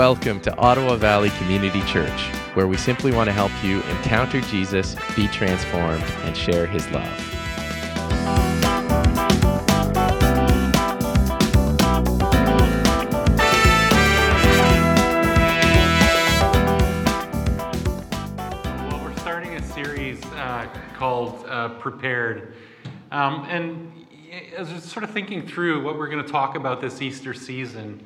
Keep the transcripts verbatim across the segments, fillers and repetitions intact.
Welcome to Ottawa Valley Community Church, where we simply want to help you encounter Jesus, be transformed, and share his love. Well, we're starting a series uh, called uh, Prepared. Um, and as we're sort of thinking through what we're going to talk about this Easter season,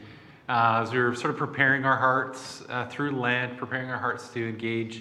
Uh, as we were sort of preparing our hearts uh, through Lent, preparing our hearts to engage,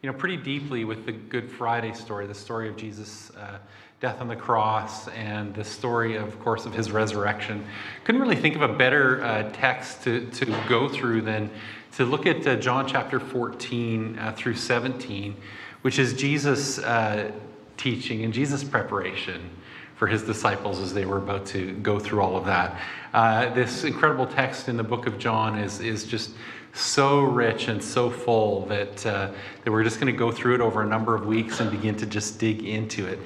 you know, pretty deeply with the Good Friday story, the story of Jesus' uh, death on the cross, and the story, of course, of his resurrection. Couldn't really think of a better uh, text to, to go through than to look at uh, John chapter fourteen uh, through seventeen, which is Jesus' uh, teaching and Jesus' preparation for his disciples as they were about to go through all of that. Uh, this incredible text in the book of John is is just so rich and so full that uh, that we're just going to go through it over a number of weeks and begin to just dig into it,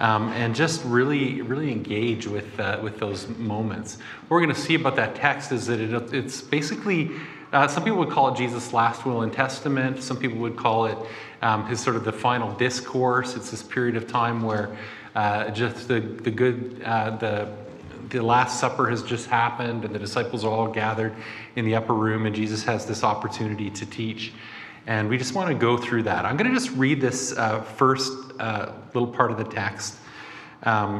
um, and just really really engage with uh, with those moments. What we're going to see about that text is that it, it's basically uh, some people would call it Jesus' last will and testament. Some people would call it um, his sort of the final discourse. It's this period of time where Uh, just the the good uh, the the Last Supper has just happened, and the disciples are all gathered in the upper room, and Jesus has this opportunity to teach, and we just want to go through that. I'm going to just read this uh, first uh, little part of the text, um,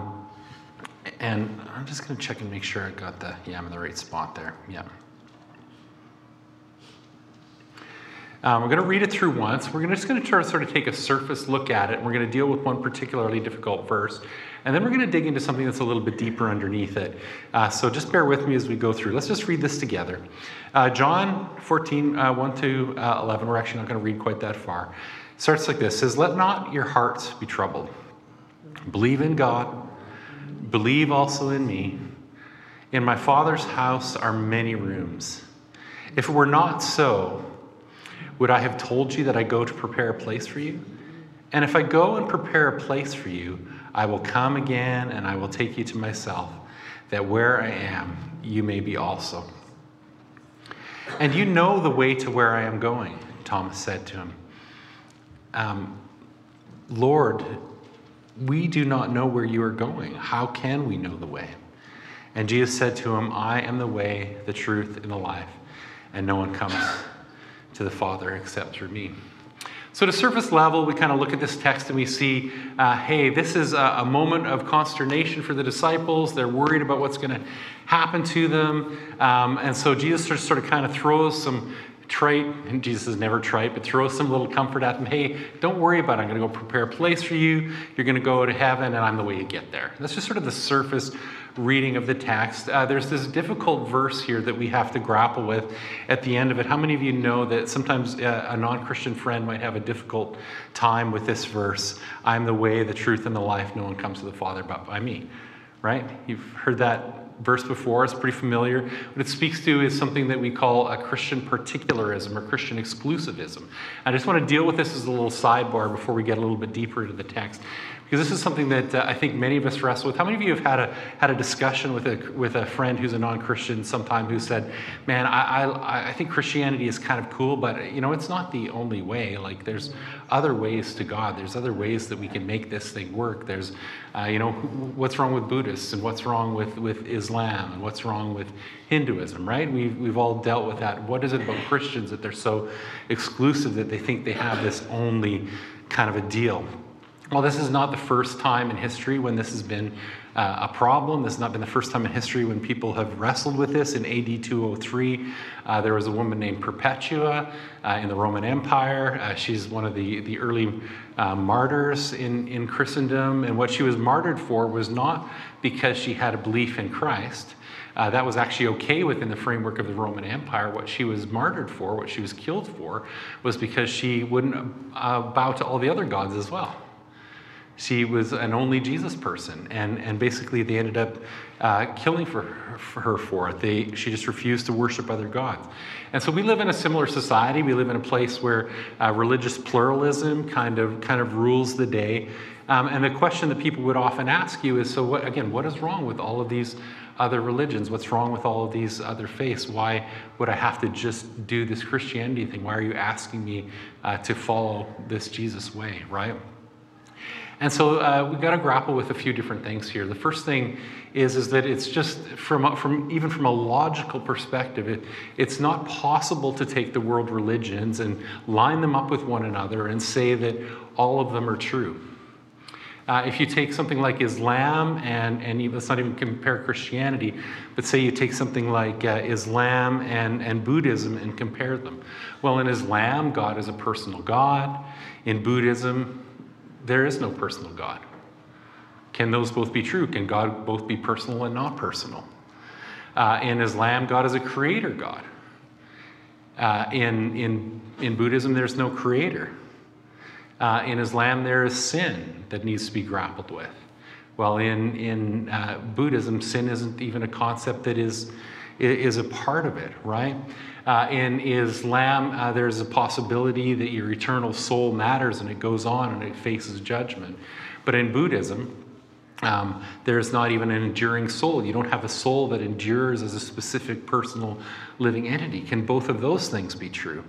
and I'm just going to check and make sure I got the yeah I'm in the right spot there. Yeah. Um, we're going to read it through once. We're just going to try to sort of take a surface look at it, and we're going to deal with one particularly difficult verse. And then we're going to dig into something that's a little bit deeper underneath it. Uh, so just bear with me as we go through. Let's just read this together. Uh, John fourteen, uh, one to uh, eleven. We're actually not going to read quite that far. It starts like this. It says, "Let not your hearts be troubled. Believe in God. Believe also in me. In my Father's house are many rooms. If it were not so, would I have told you that I go to prepare a place for you? And if I go and prepare a place for you, I will come again and I will take you to myself, that where I am, you may be also. And you know the way to where I am going," Thomas said to him. Um, "Lord, we do not know where you are going. How can we know the way?" And Jesus said to him, "I am the way, the truth, and the life, and no one comes to the Father except through me." So at a surface level, we kind of look at this text and we see, uh, hey, this is a, a moment of consternation for the disciples. They're worried about what's going to happen to them. Um, and so Jesus sort of kind of throws some trite, and Jesus is never trite, but throws some little comfort at them. Hey, don't worry about it. I'm going to go prepare a place for you. You're going to go to heaven, and I'm the way you get there. That's just sort of the surface reading of the text. Uh, there's this difficult verse here that we have to grapple with at the end of it. How many of you know that sometimes uh, a non-Christian friend might have a difficult time with this verse? "I'm the way, the truth, and the life. No one comes to the Father but by me," right? You've heard that verse before. It's pretty familiar. What it speaks to is something that we call a Christian particularism or Christian exclusivism. I just want to deal with this as a little sidebar before we get a little bit deeper into the text, because this is something that uh, I think many of us wrestle with. How many of you have had a had a discussion with a with a friend who's a non-Christian sometime who said, "Man, I I, I think Christianity is kind of cool, but you know, it's not the only way. Like, there's other ways to God. There's other ways that we can make this thing work. There's, uh, you know, what's wrong with Buddhists, and what's wrong with with Islam, and what's wrong with Hinduism," right? We've we've all dealt with that. What is it about Christians that they're so exclusive that they think they have this only kind of a deal? Well, this is not the first time in history when this has been uh, a problem. This has not been the first time in history when people have wrestled with this. In A D two oh three, uh, there was a woman named Perpetua uh, in the Roman Empire. Uh, she's one of the, the early uh, martyrs in, in Christendom. And what she was martyred for was not because she had a belief in Christ. Uh, that was actually okay within the framework of the Roman Empire. What she was martyred for, what she was killed for, was because she wouldn't uh, bow to all the other gods as well. She was an only Jesus person, and, and basically they ended up uh, killing for her, for her for it. They, she just refused to worship other gods. And so we live in a similar society. We live in a place where uh, religious pluralism kind of kind of rules the day. Um, and the question that people would often ask you is, so what, again, what is wrong with all of these other religions? What's wrong with all of these other faiths? Why would I have to just do this Christianity thing? Why are you asking me uh, to follow this Jesus way, right? And so uh, we've got to grapple with a few different things here. The first thing is, is that it's just, from, from even from a logical perspective, it, it's not possible to take the world religions and line them up with one another and say that all of them are true. Uh, if you take something like Islam, and, and even, let's not even compare Christianity, but say you take something like uh, Islam and, and Buddhism and compare them. Well, in Islam, God is a personal God. In Buddhism, there is no personal God. Can those both be true? Can God both be personal and not personal? Uh, in Islam, God is a creator God. Uh, in, in, in Buddhism, there's no creator. Uh, in Islam, there is sin that needs to be grappled with. Well, in, in uh, Buddhism, sin isn't even a concept that is, is a part of it, right? Uh, in Islam, uh, there's a possibility that your eternal soul matters, and it goes on and it faces judgment. But in Buddhism, um, there's not even an enduring soul. You don't have a soul that endures as a specific personal living entity. Can both of those things be true?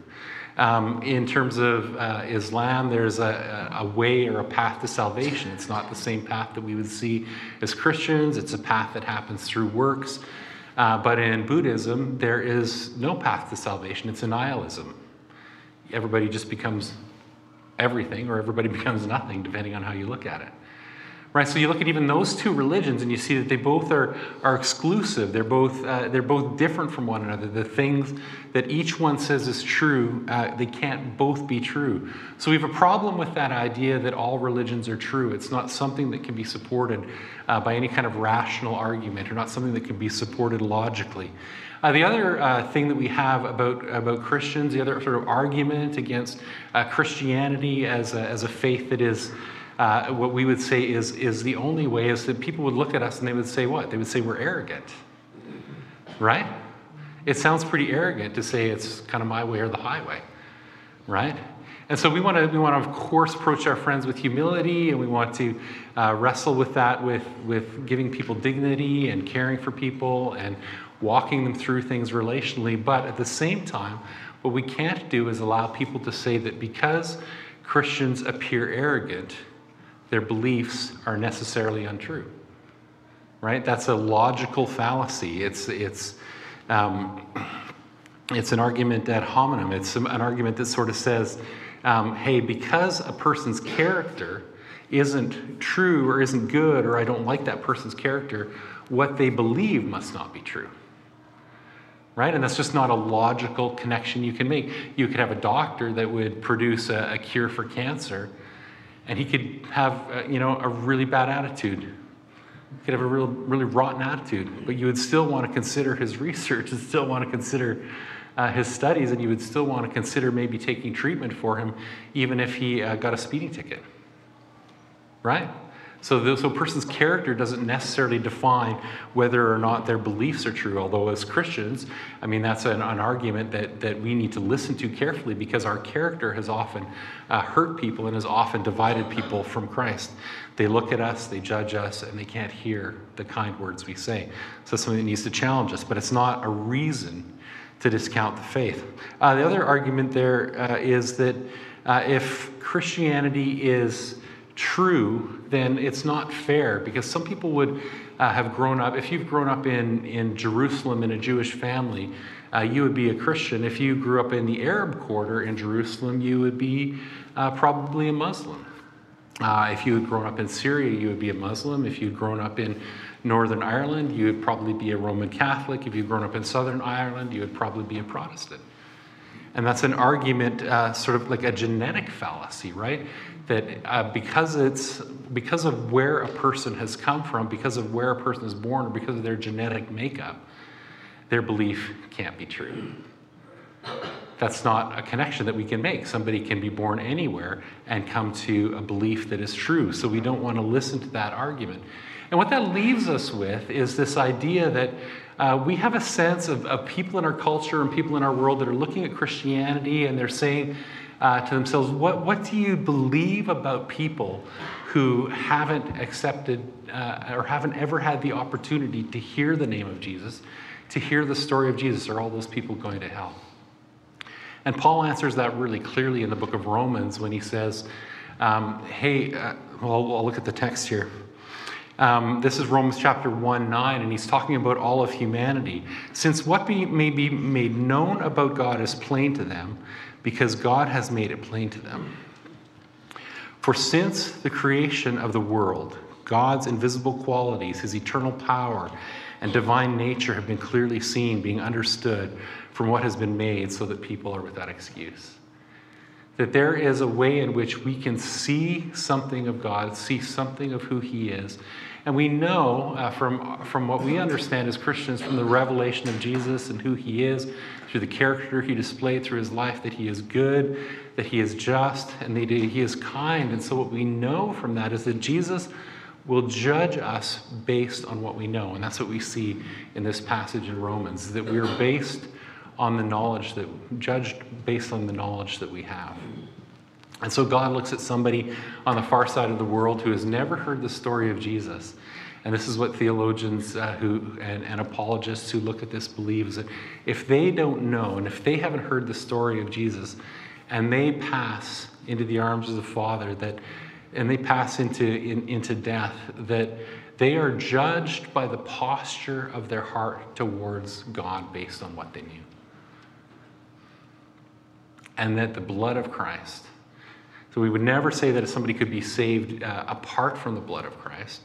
Um, in terms of uh, Islam, there's a, a way or a path to salvation. It's not the same path that we would see as Christians. It's a path that happens through works. Uh, but in Buddhism, there is no path to salvation. It's a nihilism. Everybody just becomes everything, or everybody becomes nothing, depending on how you look at it. Right, so you look at even those two religions, and you see that they both are, are exclusive. They're both, uh, they're both different from one another. The things that each one says is true, uh, they can't both be true. So we have a problem with that idea that all religions are true. It's not something that can be supported uh, by any kind of rational argument, or not something that can be supported logically. Uh, the other uh, thing that we have about, about Christians, the other sort of argument against uh, Christianity as a, as a faith that is Uh, what we would say is, is the only way, is that people would look at us and they would say what? They would say we're arrogant, right? It sounds pretty arrogant to say it's kind of my way or the highway, right? And so we want to, we want to of course, approach our friends with humility, and we want to uh, wrestle with that, with, with giving people dignity and caring for people and walking them through things relationally. But at the same time, what we can't do is allow people to say that because Christians appear arrogant, their beliefs are necessarily untrue, right? That's a logical fallacy. It's, it's, um, it's an argument ad hominem. It's an argument that sort of says, um, hey, because a person's character isn't true or isn't good, or I don't like that person's character, what they believe must not be true. Right? And that's just not a logical connection you can make. You could have a doctor that would produce a, a cure for cancer, and he could have, uh, you know, a really bad attitude. He could have a real, really rotten attitude, but you would still want to consider his research, and still want to consider uh, his studies, and you would still want to consider maybe taking treatment for him, even if he uh, got a speeding ticket, right? So, the, so a person's character doesn't necessarily define whether or not their beliefs are true, although as Christians, I mean, that's an, an argument that, that we need to listen to carefully, because our character has often uh, hurt people and has often divided people from Christ. They look at us, they judge us, and they can't hear the kind words we say. So that's something that needs to challenge us, but it's not a reason to discount the faith. Uh, the other argument there uh, is that uh, if Christianity is true, then it's not fair, because some people would uh, have grown up, if you've grown up in, in Jerusalem in a Jewish family, uh, you would be a Christian. If you grew up in the Arab quarter in Jerusalem, you would be uh, probably a Muslim. Uh, if you had grown up in Syria, you would be a Muslim. If you'd grown up in Northern Ireland, you would probably be a Roman Catholic. If you'd grown up in Southern Ireland, you would probably be a Protestant. And that's an argument, uh, sort of like a genetic fallacy, right? That uh, because it's because of where a person has come from, because of where a person is born, or because of their genetic makeup, their belief can't be true. That's not a connection that we can make. Somebody can be born anywhere and come to a belief that is true. So we don't want to listen to that argument. And what that leaves us with is this idea that uh, we have a sense of, of people in our culture and people in our world that are looking at Christianity, and they're saying uh, to themselves, what, what do you believe about people who haven't accepted uh, or haven't ever had the opportunity to hear the name of Jesus, to hear the story of Jesus, are all those people going to hell? And Paul answers that really clearly in the book of Romans when he says, um, hey, uh, well, I'll look at the text here. Um, this is Romans chapter one, nine, and he's talking about all of humanity. Since what be, may be made known about God is plain to them, because God has made it plain to them. For since the creation of the world, God's invisible qualities, his eternal power and divine nature have been clearly seen, being understood from what has been made, so that people are without excuse. That there is a way in which we can see something of God, see something of who he is. And we know uh, from, from what we understand as Christians, from the revelation of Jesus and who he is, through the character he displayed through his life, that he is good, that he is just, and that he is kind. And so what we know from that is that Jesus will judge us based on what we know. And that's what we see in this passage in Romans, that we are based on the knowledge that, judged based on the knowledge that we have. And so God looks at somebody on the far side of the world who has never heard the story of Jesus. And this is what theologians uh, who and, and apologists who look at this believe, is that if they don't know, and if they haven't heard the story of Jesus, and they pass into the arms of the Father, that, and they pass into, in, into death, that they are judged by the posture of their heart towards God based on what they knew. And that the blood of Christ, so we would never say that somebody could be saved uh, apart from the blood of Christ,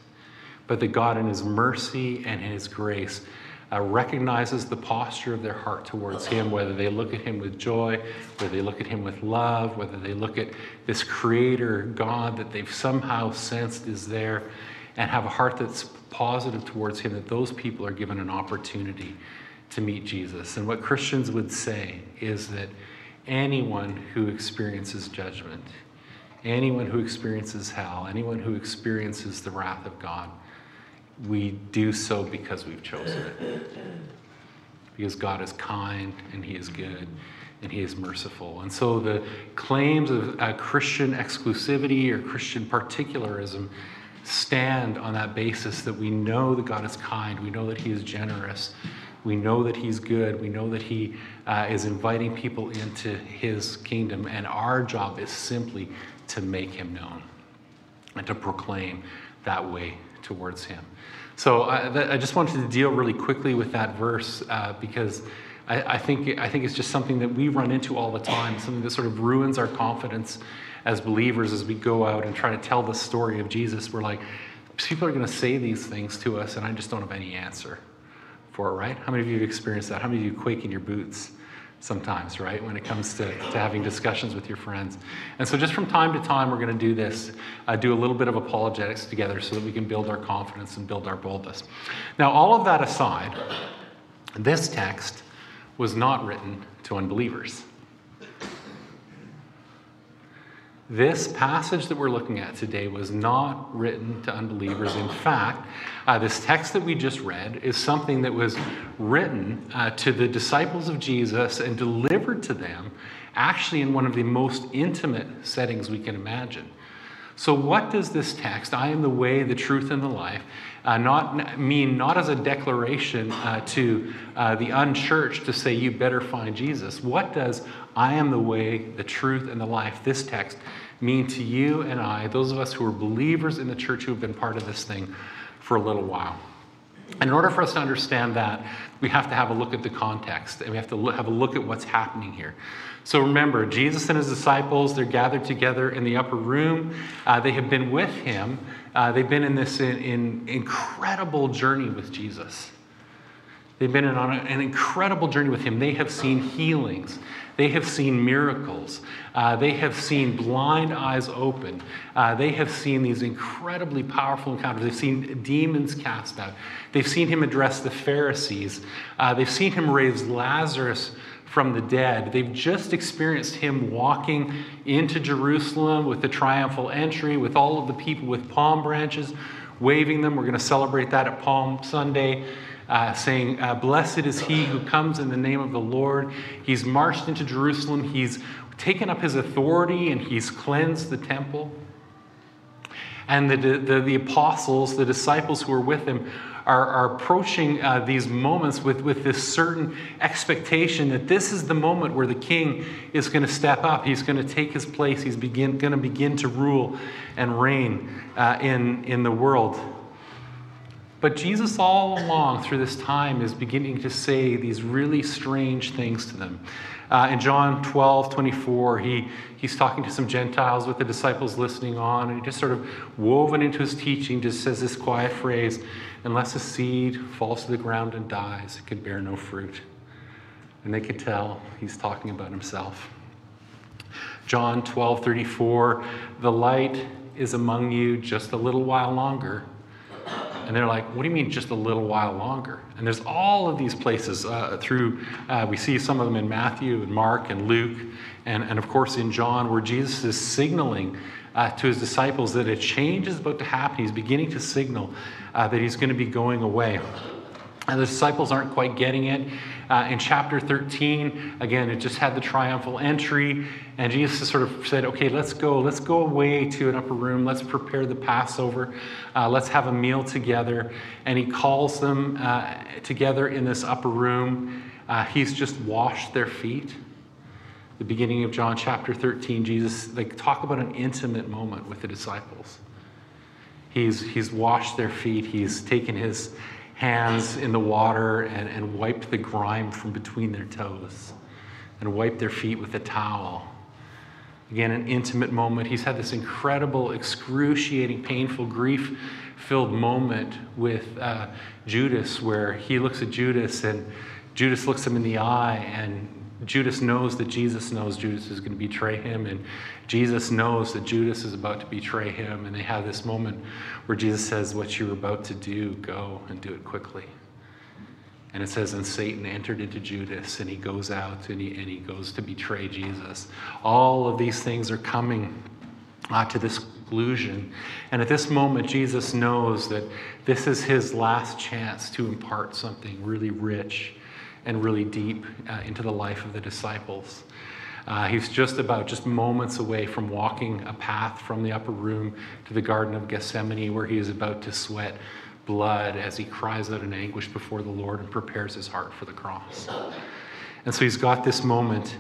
but that God in his mercy and in his grace uh, recognizes the posture of their heart towards him, whether they look at him with joy, whether they look at him with love, whether they look at this creator God that they've somehow sensed is there, and have a heart that's positive towards him, that those people are given an opportunity to meet Jesus. And what Christians would say is that anyone who experiences judgment, anyone who experiences hell, anyone who experiences the wrath of God, we do so because we've chosen it. Because God is kind and he is good and he is merciful. And so the claims of uh, Christian exclusivity or Christian particularism stand on that basis, that we know that God is kind, we know that he is generous, we know that he's good, we know that he uh, is inviting people into his kingdom, and our job is simply to make him known and to proclaim that way towards him. So I, th I just wanted to deal really quickly with that verse uh, because I, I, think, I think it's just something that we run into all the time, something that sort of ruins our confidence as believers as we go out and try to tell the story of Jesus. We're like, people are going to say these things to us and I just don't have any answer for it, right? How many of you have experienced that? How many of you quake in your boots sometimes, right, when it comes to, to having discussions with your friends? And so just from time to time, we're going to do this, uh, do a little bit of apologetics together so that we can build our confidence and build our boldness. Now, all of that aside, this text was not written to unbelievers. This passage that we're looking at today was not written to unbelievers. In fact, uh, this text that we just read is something that was written uh, to the disciples of Jesus and delivered to them actually in one of the most intimate settings we can imagine. So what does this text, I am the way, the truth, and the life, uh, not mean not as a declaration uh, to uh, the unchurched to say you better find Jesus? What does I am the way, the truth, and the life, this text, mean to you and I, those of us who are believers in the church who have been part of this thing for a little while? And in order for us to understand that, we have to have a look at the context, and we have to have a look at what's happening here. So remember, Jesus and his disciples, they're gathered together in the upper room. Uh, they have been with him. Uh, they've been in this in, in incredible journey with Jesus. They've been on an incredible journey with him. They have seen healings. They have seen miracles. Uh, they have seen blind eyes open. Uh, they have seen these incredibly powerful encounters. They've seen demons cast out. They've seen him address the Pharisees. Uh, they've seen him raise Lazarus from the dead. They've just experienced him walking into Jerusalem with the triumphal entry, with all of the people with palm branches, waving them. We're going to celebrate that at Palm Sunday. Uh, saying, uh, blessed is he who comes in the name of the Lord. He's marched into Jerusalem. He's taken up his authority and he's cleansed the temple. And the, the, the apostles, the disciples who are with him, are, are approaching uh, these moments with, with this certain expectation that this is the moment where the king is going to step up. He's going to take his place. He's begin, going to begin to rule and reign uh, in, in the world. But Jesus all along through this time is beginning to say these really strange things to them. Uh, in John twelve twenty-four, he, he's talking to some Gentiles with the disciples listening on, and he just sort of woven into his teaching just says this quiet phrase, unless a seed falls to the ground and dies, it could bear no fruit. And they could tell he's talking about himself. John twelve thirty-four, the light is among you just a little while longer. And they're like, what do you mean just a little while longer? And there's all of these places uh, through, uh, we see some of them in Matthew and Mark and Luke, and, and of course in John, where Jesus is signaling uh, to his disciples that a change is about to happen. He's beginning to signal uh, that he's going to be going away. And the disciples aren't quite getting it. Uh, in chapter thirteen, again, it just had the triumphal entry. And Jesus sort of said, okay, let's go. Let's go away to an upper room. Let's prepare the Passover. Uh, let's have a meal together. And he calls them uh, together in this upper room. Uh, he's just washed their feet. The beginning of John chapter thirteen, Jesus, like, talk about an intimate moment with the disciples. He's, he's washed their feet. He's taken his hands in the water and, and wiped the grime from between their toes and wiped their feet with a towel. Again, an intimate moment. He's had this incredible, excruciating, painful, grief-filled moment with uh, Judas, where he looks at Judas and Judas looks him in the eye, and Judas knows that Jesus knows Judas is going to betray him, and Jesus knows that Judas is about to betray him, and they have this moment where Jesus says, what you're about to do, go and do it quickly. And it says, and Satan entered into Judas, and he goes out, and he, and he goes to betray Jesus. All of these things are coming uh, to this conclusion. And at this moment, Jesus knows that this is his last chance to impart something really rich and really deep uh, into the life of the disciples. Uh, he's just about just moments away from walking a path from the upper room to the Garden of Gethsemane, where he is about to sweat blood as he cries out in anguish before the Lord and prepares his heart for the cross. And so he's got this moment,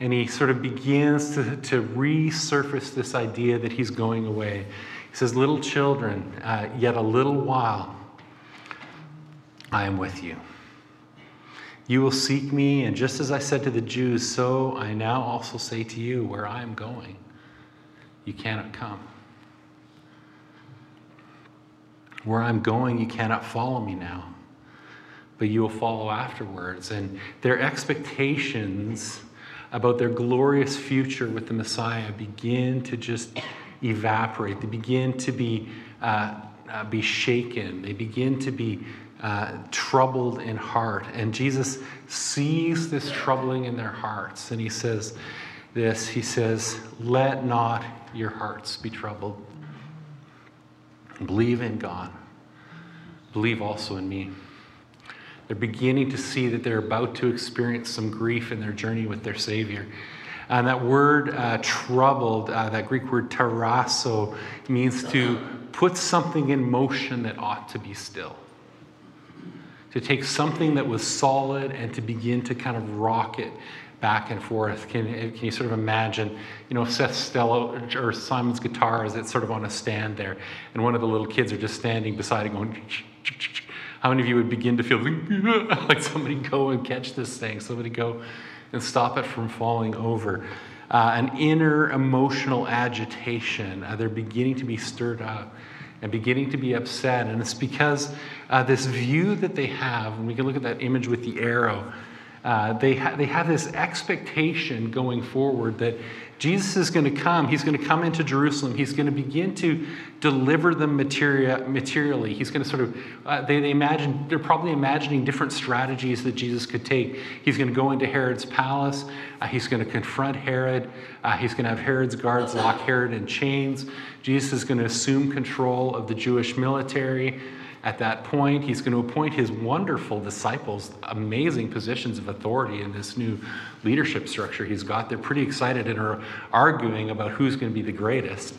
and he sort of begins to, to resurface this idea that he's going away. He says, little children, uh, yet a little while I am with you. You will seek me, and just as I said to the Jews, so I now also say to you, where I am going, you cannot come. Where I'm going, you cannot follow me now, but you will follow afterwards. And their expectations about their glorious future with the Messiah begin to just evaporate. They begin to be, uh, uh, be shaken. They begin to be Uh, troubled in heart. And Jesus sees this troubling in their hearts, and he says this, he says, let not your hearts be troubled. Believe in God. Believe also in me. They're beginning to see that they're about to experience some grief in their journey with their Savior. And that word uh, troubled, uh, that Greek word tarasso, means to put something in motion that ought to be still. To take something that was solid and to begin to kind of rock it back and forth. Can, can you sort of imagine, you know, Seth Stello or Simon's guitar is it's sort of on a stand there, and one of the little kids are just standing beside it going, how many of you would begin to feel like somebody go and catch this thing, somebody go and stop it from falling over? Uh, an inner emotional agitation. Uh, they're beginning to be stirred up and beginning to be upset. And it's because uh, this view that they have, and we can look at that image with the arrow, uh, they, ha they have this expectation going forward that Jesus is going to come. He's going to come into Jerusalem. He's going to begin to deliver them materia materially. He's going to sort of, uh, they, they imagine, they're probably imagining different strategies that Jesus could take. He's going to go into Herod's palace. Uh, he's going to confront Herod. Uh, he's going to have Herod's guards lock Herod in chains. Jesus is going to assume control of the Jewish military. At that point, he's going to appoint his wonderful disciples, amazing positions of authority in this new leadership structure he's got. They're pretty excited and are arguing about who's going to be the greatest.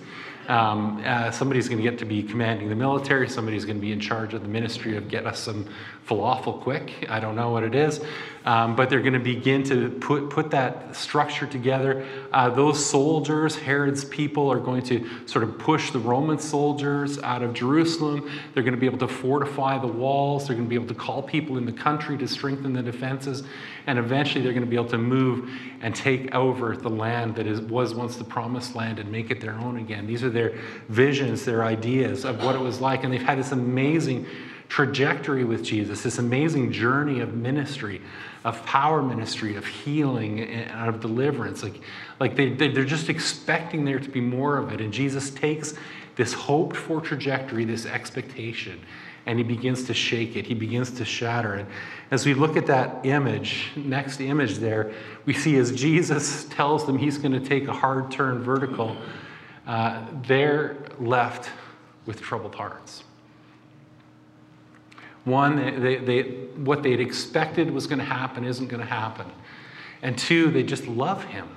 Um, uh, somebody's going to get to be commanding the military. Somebody's going to be in charge of the ministry of get us some falafel quick. I don't know what it is. Um, but they're going to begin to put, put that structure together. Uh, those soldiers, Herod's people, are going to sort of push the Roman soldiers out of Jerusalem. They're going to be able to fortify the walls. They're going to be able to call people in the country to strengthen the defenses. And eventually they're going to be able to move and take over the land that is, was once the promised land and make it their own again. These are their visions, their ideas of what it was like. And they've had this amazing trajectory with Jesus, this amazing journey of ministry, of power ministry, of healing, and of deliverance. Like, like they, they're just expecting there to be more of it. And Jesus takes this hoped-for trajectory, this expectation, and he begins to shake it. He begins to shatter it. As we look at that image, next image there, we see as Jesus tells them he's going to take a hard turn vertical, uh, they're left with troubled hearts. One, they, they, what they'd expected was going to happen isn't going to happen. And two, they just love him.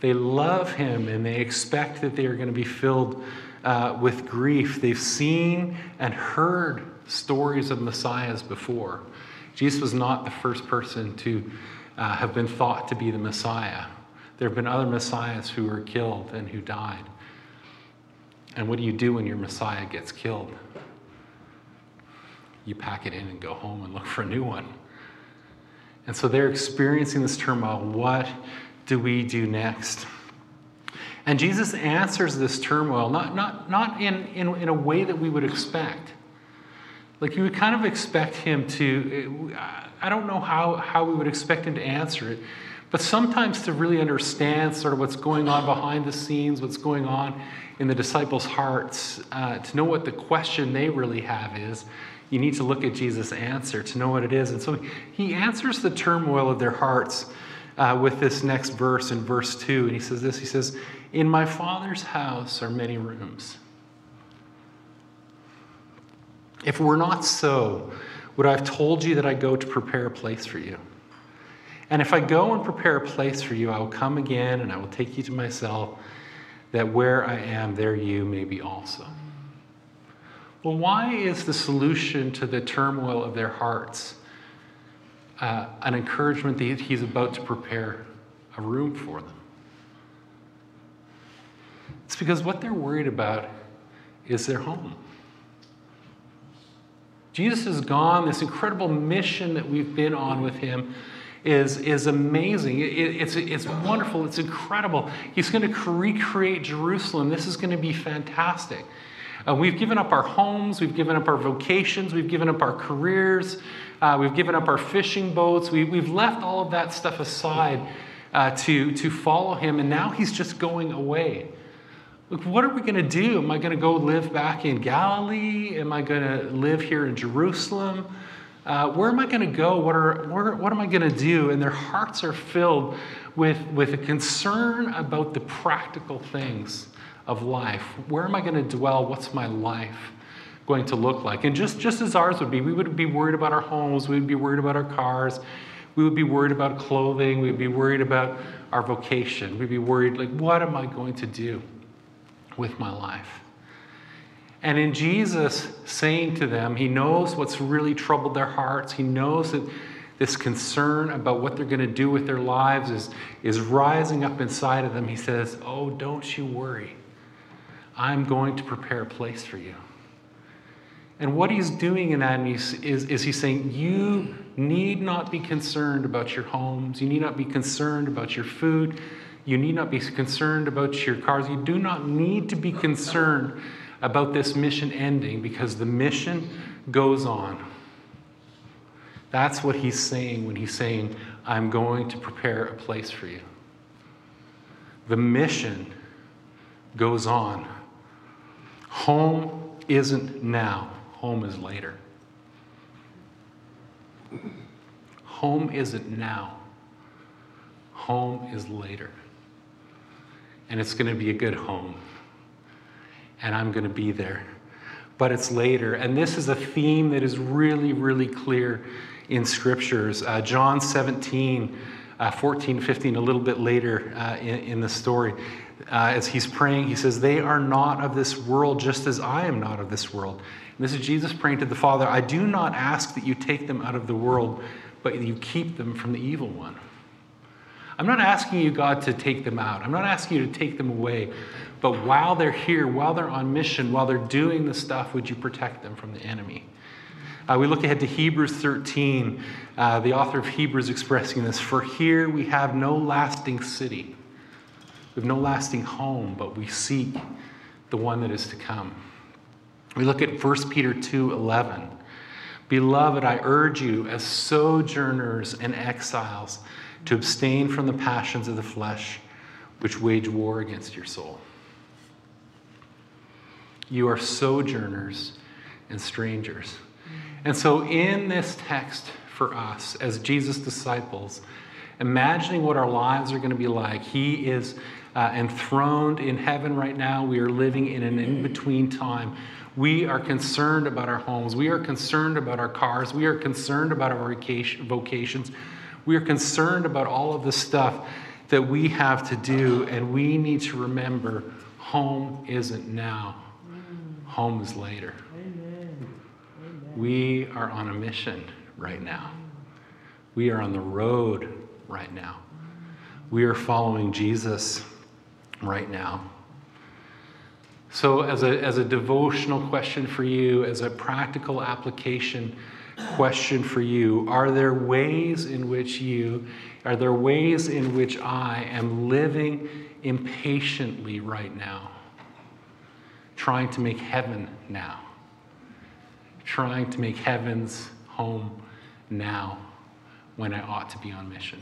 They love him, and they expect that they are going to be filled uh, with grief. They've seen and heard stories of messiahs before. Jesus was not the first person to uh, have been thought to be the Messiah. There have been other messiahs who were killed and who died. And what do you do when your Messiah gets killed? You pack it in and go home and look for a new one. And so they're experiencing this turmoil. What do we do next? And Jesus answers this turmoil, not, not, not in, in, in a way that we would expect. Like, you would kind of expect him to, I don't know how, how we would expect him to answer it, but sometimes to really understand sort of what's going on behind the scenes, what's going on in the disciples' hearts, uh, to know what the question they really have is, you need to look at Jesus' answer to know what it is. And so he answers the turmoil of their hearts uh, with this next verse in verse two. And he says this, he says, "In my Father's house are many rooms. If it were not so, would I have told you that I go to prepare a place for you? And if I go and prepare a place for you, I will come again and I will take you to myself, that where I am, there you may be also." Well, why is the solution to the turmoil of their hearts uh, an encouragement that he's about to prepare a room for them? It's because what they're worried about is their home. Jesus is gone. This incredible mission that we've been on with him is, is amazing. It, it's, it's wonderful. It's incredible. He's going to recreate Jerusalem. This is going to be fantastic. Uh, we've given up our homes, we've given up our vocations, we've given up our careers, uh, we've given up our fishing boats, we, we've left all of that stuff aside uh, to, to follow him, and now he's just going away. Look, what are we going to do? Am I going to go live back in Galilee? Am I going to live here in Jerusalem? Uh, where am I going to go? What, are, where, what am I going to do? And their hearts are filled with, with a concern about the practical things of life. Where am I going to dwell? What's my life going to look like? And just, just as ours would be, we would be worried about our homes, we would be worried about our cars, we would be worried about clothing, we'd be worried about our vocation, we'd be worried, like, what am I going to do with my life? And in Jesus saying to them, he knows what's really troubled their hearts, he knows that this concern about what they're going to do with their lives is, is rising up inside of them. He says, "Oh, don't you worry. I'm going to prepare a place for you." And what he's doing in that is, is, is he's saying, you need not be concerned about your homes. You need not be concerned about your food. You need not be concerned about your cars. You do not need to be concerned about this mission ending, because the mission goes on. That's what he's saying when he's saying, "I'm going to prepare a place for you." The mission goes on. Home isn't now. Home is later. Home isn't now. Home is later. And it's going to be a good home. And I'm going to be there. But it's later. And this is a theme that is really, really clear in scriptures. Uh, John seventeen, uh, fourteen, fifteen, a little bit later uh, in, in the story. Uh, as he's praying, he says, they are not of this world, just as I am not of this world. And this is Jesus praying to the Father, I do not ask that you take them out of the world, but you keep them from the evil one. I'm not asking you, God, to take them out. I'm not asking you to take them away. But while they're here, while they're on mission, while they're doing the stuff, would you protect them from the enemy? Uh, we look ahead to Hebrews thirteen, uh, the author of Hebrews expressing this, for here we have no lasting city. We have no lasting home, but we seek the one that is to come. We look at First Peter two eleven. Beloved, I urge you as sojourners and exiles to abstain from the passions of the flesh, which wage war against your soul. You are sojourners and strangers. And so in this text for us, as Jesus' disciples, imagining what our lives are going to be like, he is uh, enthroned in heaven right now. We are living in an in-between time. We are concerned about our homes. We are concerned about our cars. We are concerned about our vocations. We are concerned about all of the stuff that we have to do, and we need to remember home isn't now. Home is later. Amen. Amen. We are on a mission right now. We are on the road right now. We are following Jesus right now. So as a, as a devotional question for you, as a practical application question for you, are there ways in which you, are there ways in which I am living impatiently right now? Trying to make heaven now. Trying to make heaven's home now when I ought to be on mission.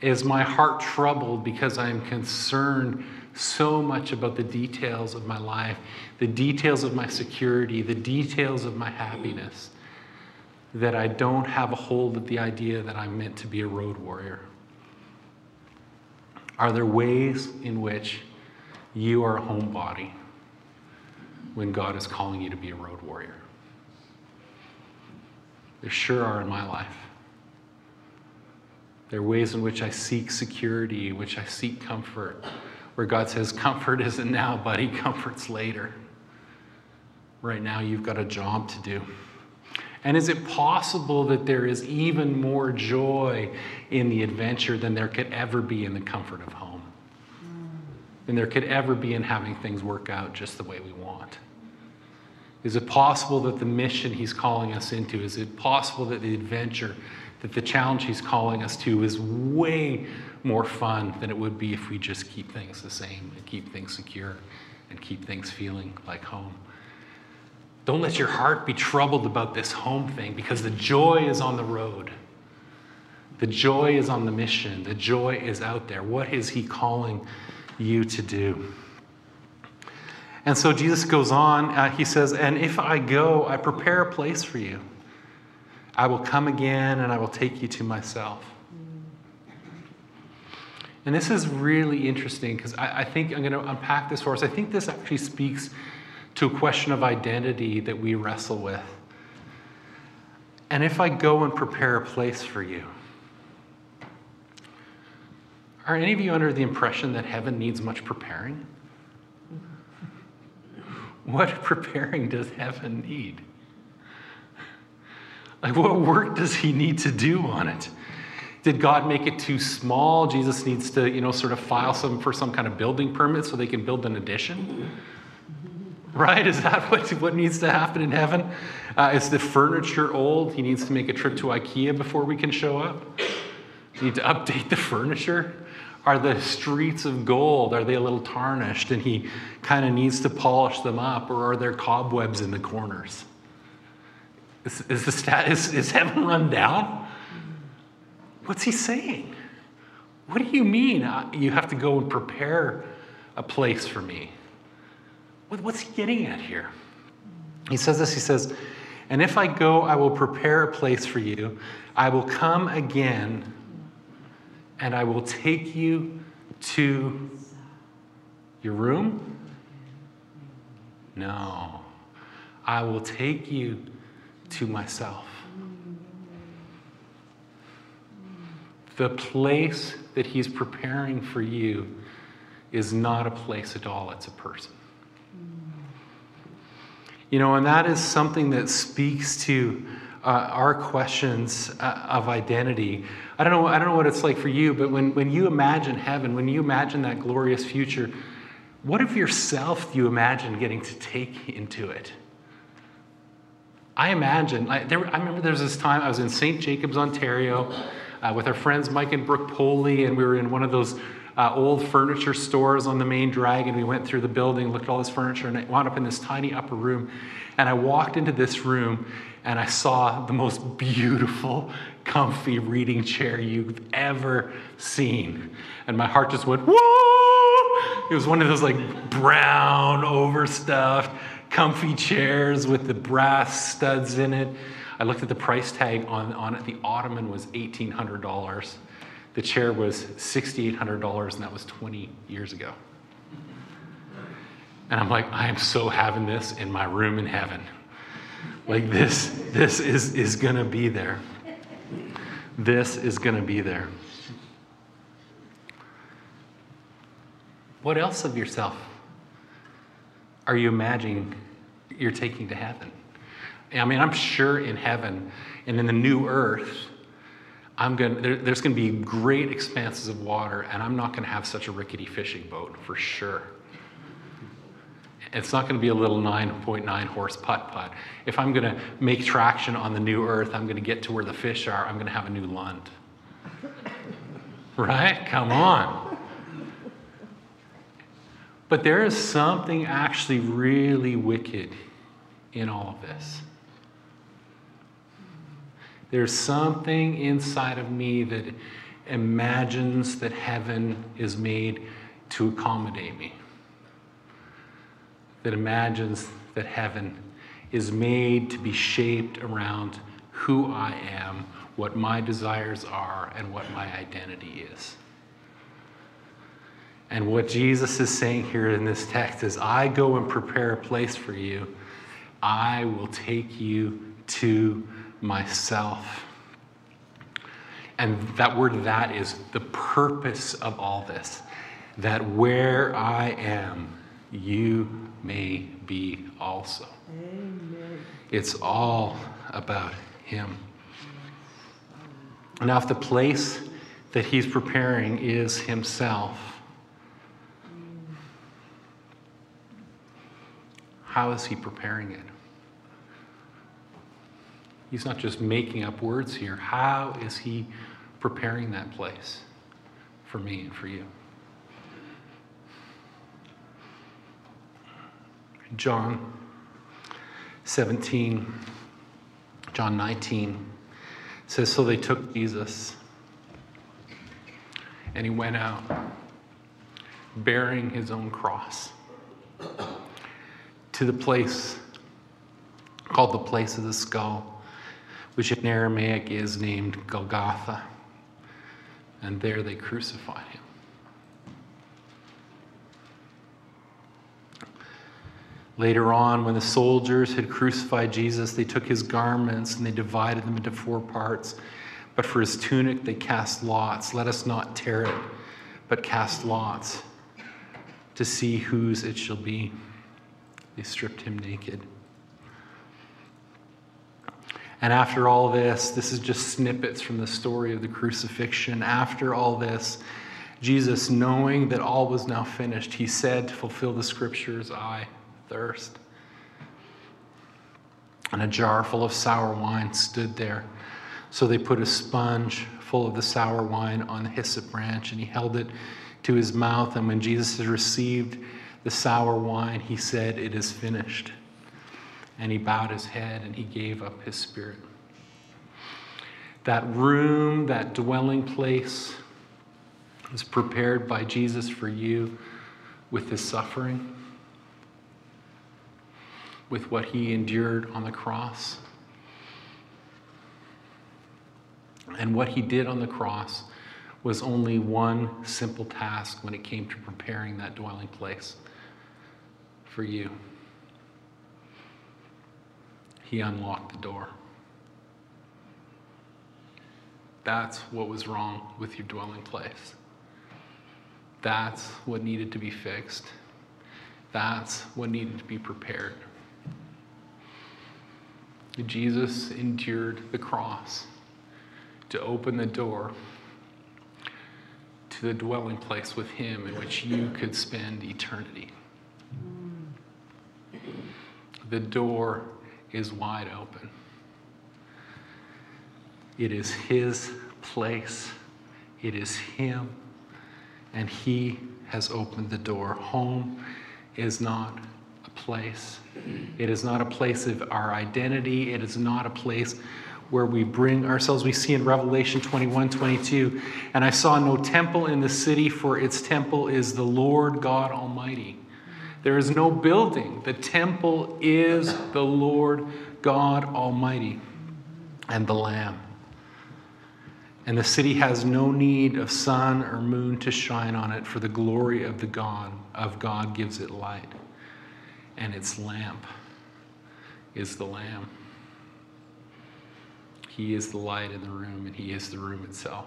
Is my heart troubled because I am concerned so much about the details of my life, the details of my security, the details of my happiness, that I don't have a hold of the idea that I'm meant to be a road warrior? Are there ways in which you are a homebody when God is calling you to be a road warrior? There sure are in my life. There are ways in which I seek security, which I seek comfort, where God says, comfort isn't now, buddy, comfort's later. Right now, you've got a job to do. And is it possible that there is even more joy in the adventure than there could ever be in the comfort of home? Than there could ever be in having things work out just the way we want? Is it possible that the mission he's calling us into, is it possible that the adventure, that the challenge he's calling us to is way more fun than it would be if we just keep things the same and keep things secure and keep things feeling like home? Don't let your heart be troubled about this home thing, because the joy is on the road. The joy is on the mission. The joy is out there. What is he calling you to do? And so Jesus goes on, uh, he says, and if I go, I prepare a place for you. I will come again and I will take you to myself. And this is really interesting, because I, I think I'm going to unpack this for us. I think this actually speaks to a question of identity that we wrestle with. And if I go and prepare a place for you. Are any of you under the impression that heaven needs much preparing? What preparing does heaven need? Like, what work does he need to do on it? Did God make it too small? Jesus needs to, you know, sort of file some for some kind of building permit so they can build an addition? Right? Is that what, what needs to happen in heaven? Uh, is the furniture old? He needs to make a trip to IKEA before we can show up? We need to update the furniture? Are the streets of gold, are they a little tarnished and he kind of needs to polish them up, or are there cobwebs in the corners? Is, is, the stat, is, is heaven run down? What's he saying? What do you mean you have to go and prepare a place for me? What, what's he getting at here? He says this, he says, and if I go, I will prepare a place for you. I will come again and I will take you to your room? No. I will take you to myself. The place that he's preparing for you is not a place at all, it's a person. You know, and that is something that speaks to uh, our questions uh, of identity. I don't know, I don't know what it's like for you, but when, when you imagine heaven, when you imagine that glorious future, what of yourself do you imagine getting to take into it? I imagine, I, there, I remember there was this time I was in Saint Jacobs, Ontario, uh, with our friends Mike and Brooke Poley, and we were in one of those Uh, old furniture stores on the main drag, and we went through the building, looked at all this furniture, and I wound up in this tiny upper room. And I walked into this room and I saw the most beautiful, comfy reading chair you've ever seen. And my heart just went, whoa! It was one of those like brown, overstuffed, comfy chairs with the brass studs in it. I looked at the price tag on, on it. The ottoman was eighteen hundred dollars. The chair was six thousand eight hundred dollars, and that was twenty years ago. And I'm like, I am so having this in my room in heaven. Like this, this is, is gonna be there. This is gonna be there. What else of yourself are you imagining you're taking to heaven? I mean, I'm sure in heaven and in the new earth, I'm gonna, there, there's going to be great expanses of water, and I'm not going to have such a rickety fishing boat, for sure. It's not going to be a little nine point nine horse putt-putt. If I'm going to make traction on the new earth, I'm going to get to where the fish are, I'm going to have a new Lund. Right? Come on. But there is something actually really wicked in all of this. There's something inside of me that imagines that heaven is made to accommodate me. That imagines that heaven is made to be shaped around who I am, what my desires are, and what my identity is. And what Jesus is saying here in this text is, I go and prepare a place for you. I will take you to myself. And that word that is the purpose of all this, that where I am, you may be also. Amen. It's all about him. Now, if the place that he's preparing is himself, how is he preparing it? He's not just making up words here. How is he preparing that place for me and for you? John seventeen, John nineteen says, so they took Jesus and he went out bearing his own cross to the place called the place of the skull, which in Aramaic is named Golgotha. And there they crucified him. Later on, when the soldiers had crucified Jesus, they took his garments and they divided them into four parts. But for his tunic, they cast lots. Let us not tear it, but cast lots to see whose it shall be. They stripped him naked. And after all this, this is just snippets from the story of the crucifixion. After all this, Jesus, knowing that all was now finished, he said, to fulfill the scriptures, I thirst. And a jar full of sour wine stood there. So they put a sponge full of the sour wine on the hyssop branch, and he held it to his mouth. And when Jesus had received the sour wine, he said, it is finished. And he bowed his head and he gave up his spirit. That room, that dwelling place was prepared by Jesus for you with his suffering, with what he endured on the cross. And what he did on the cross was only one simple task when it came to preparing that dwelling place for you. He unlocked the door. That's what was wrong with your dwelling place. That's what needed to be fixed. That's what needed to be prepared. Jesus endured the cross to open the door to the dwelling place with him in which you could spend eternity. The door is wide open. It is his place. It is him. And he has opened the door. Home is not a place. It is not a place of our identity. It is not a place where we bring ourselves. We see in Revelation twenty-one, twenty-two, and I saw no temple in the city, for its temple is the Lord God Almighty. There is no building. The temple is the Lord God Almighty and the Lamb. And the city has no need of sun or moon to shine on it, for the glory of the God of God gives it light, and its lamp is the Lamb. He is the light in the room, and he is the room itself,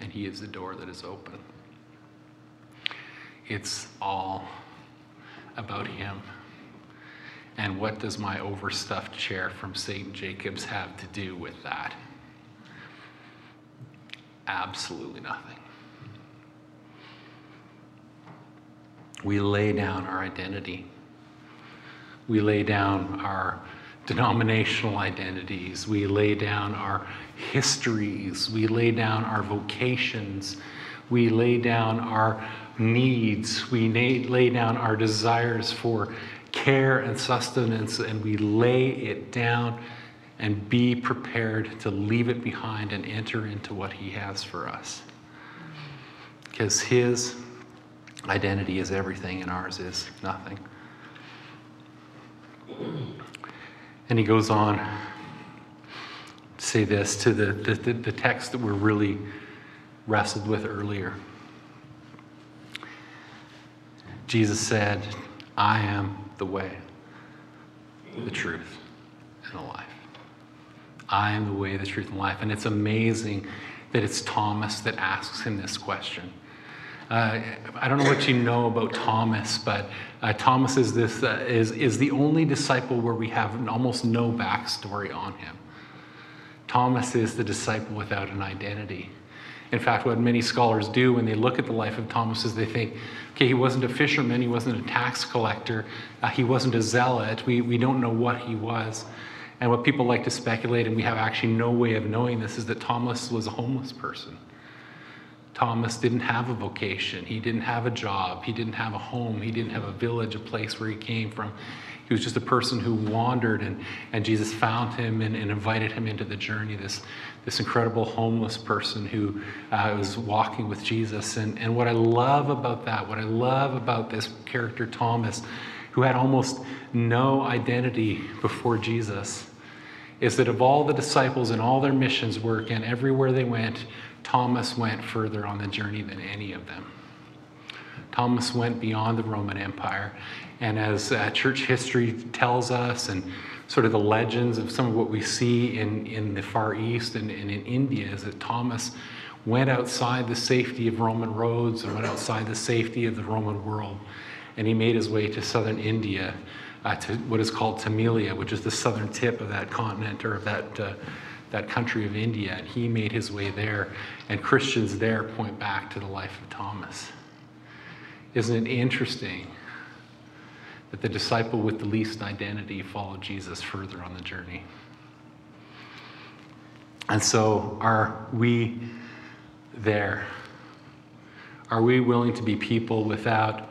and he is the door that is open. It's all about him. And what does my overstuffed chair from Saint Jacobs have to do with that? Absolutely nothing. We lay down our identity. We lay down our denominational identities. We lay down our histories. We lay down our vocations. We lay down our needs. We lay down our desires for care and sustenance, and we lay it down and be prepared to leave it behind and enter into what he has for us. Because his identity is everything and ours is nothing. And he goes on to say this to the, the, the text that we're really wrestled with earlier. Jesus said, I am the way, the truth, and the life. I am the way, the truth, and life. And it's amazing that it's Thomas that asks him this question. Uh, I don't know what you know about Thomas, but uh, Thomas is, this, uh, is, is the only disciple where we have almost no backstory on him. Thomas is the disciple without an identity. In fact, what many scholars do when they look at the life of Thomas is they think, okay, he wasn't a fisherman, he wasn't a tax collector, uh, he wasn't a zealot, we, we don't know what he was. And what people like to speculate, and we have actually no way of knowing this, is that Thomas was a homeless person. Thomas didn't have a vocation. He didn't have a job. He didn't have a home. He didn't have a village, a place where he came from. He was just a person who wandered, and, and Jesus found him and, and invited him into the journey, this, this incredible homeless person who uh, was walking with Jesus. And, and what I love about that, what I love about this character Thomas, who had almost no identity before Jesus, is that of all the disciples and all their missions work and everywhere they went, Thomas went further on the journey than any of them. Thomas went beyond the Roman Empire. And as uh, church history tells us, and sort of the legends of some of what we see in, in the Far East and, and in India, is that Thomas went outside the safety of Roman roads and went outside the safety of the Roman world. And he made his way to southern India, uh, to what is called Tamilia, which is the southern tip of that continent or of that, uh, that country of India. And he made his way there. And Christians there point back to the life of Thomas. Isn't it interesting that the disciple with the least identity followed Jesus further on the journey? And so are we there? Are we willing to be people without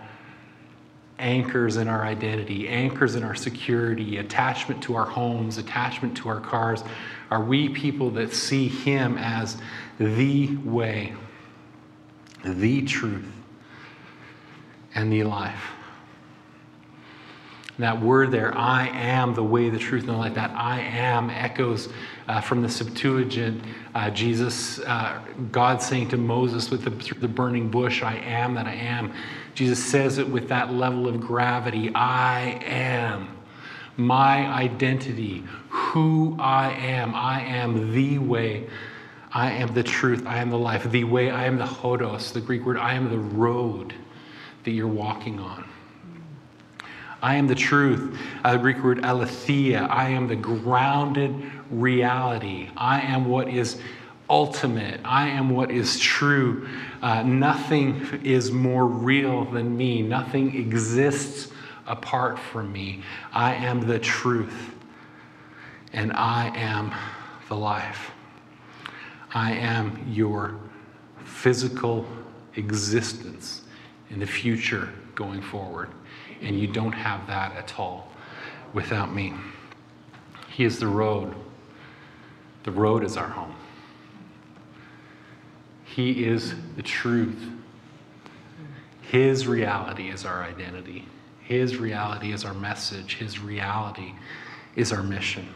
anchors in our identity, anchors in our security, attachment to our homes, attachment to our cars? Are we people that see him as the way, the truth, and the life? And that word there, I am the way, the truth, and the life, that I am echoes uh, from the Septuagint, uh, Jesus, uh, God saying to Moses with the, the burning bush, I am that I am. Jesus says it with that level of gravity. I am my identity, who I am. I am the way. I am the truth, I am the life, the way, I am the hodos, the Greek word, I am the road that you're walking on. I am the truth, uh, the Greek word aletheia, I am the grounded reality, I am what is ultimate, I am what is true, uh, nothing is more real than me, nothing exists apart from me, I am the truth, and I am the life. I am your physical existence in the future going forward. And you don't have that at all without me. He is the road. The road is our home. He is the truth. His reality is our identity. His reality is our message. His reality is our mission.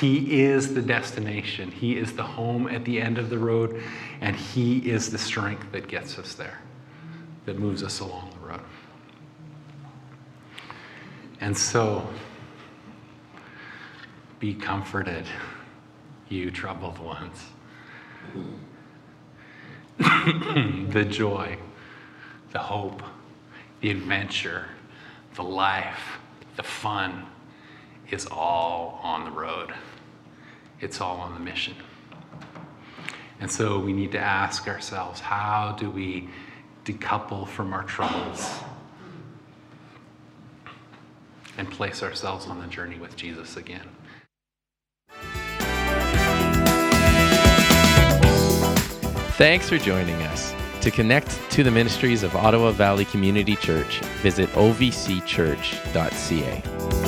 He is the destination. He is the home at the end of the road, and he is the strength that gets us there, that moves us along the road. And so, be comforted, you troubled ones. The joy, the hope, the adventure, the life, the fun is all on the road. It's all on the mission. And so we need to ask ourselves, how do we decouple from our troubles and place ourselves on the journey with Jesus again? Thanks for joining us. To connect to the ministries of Ottawa Valley Community Church, visit o v c church dot c a.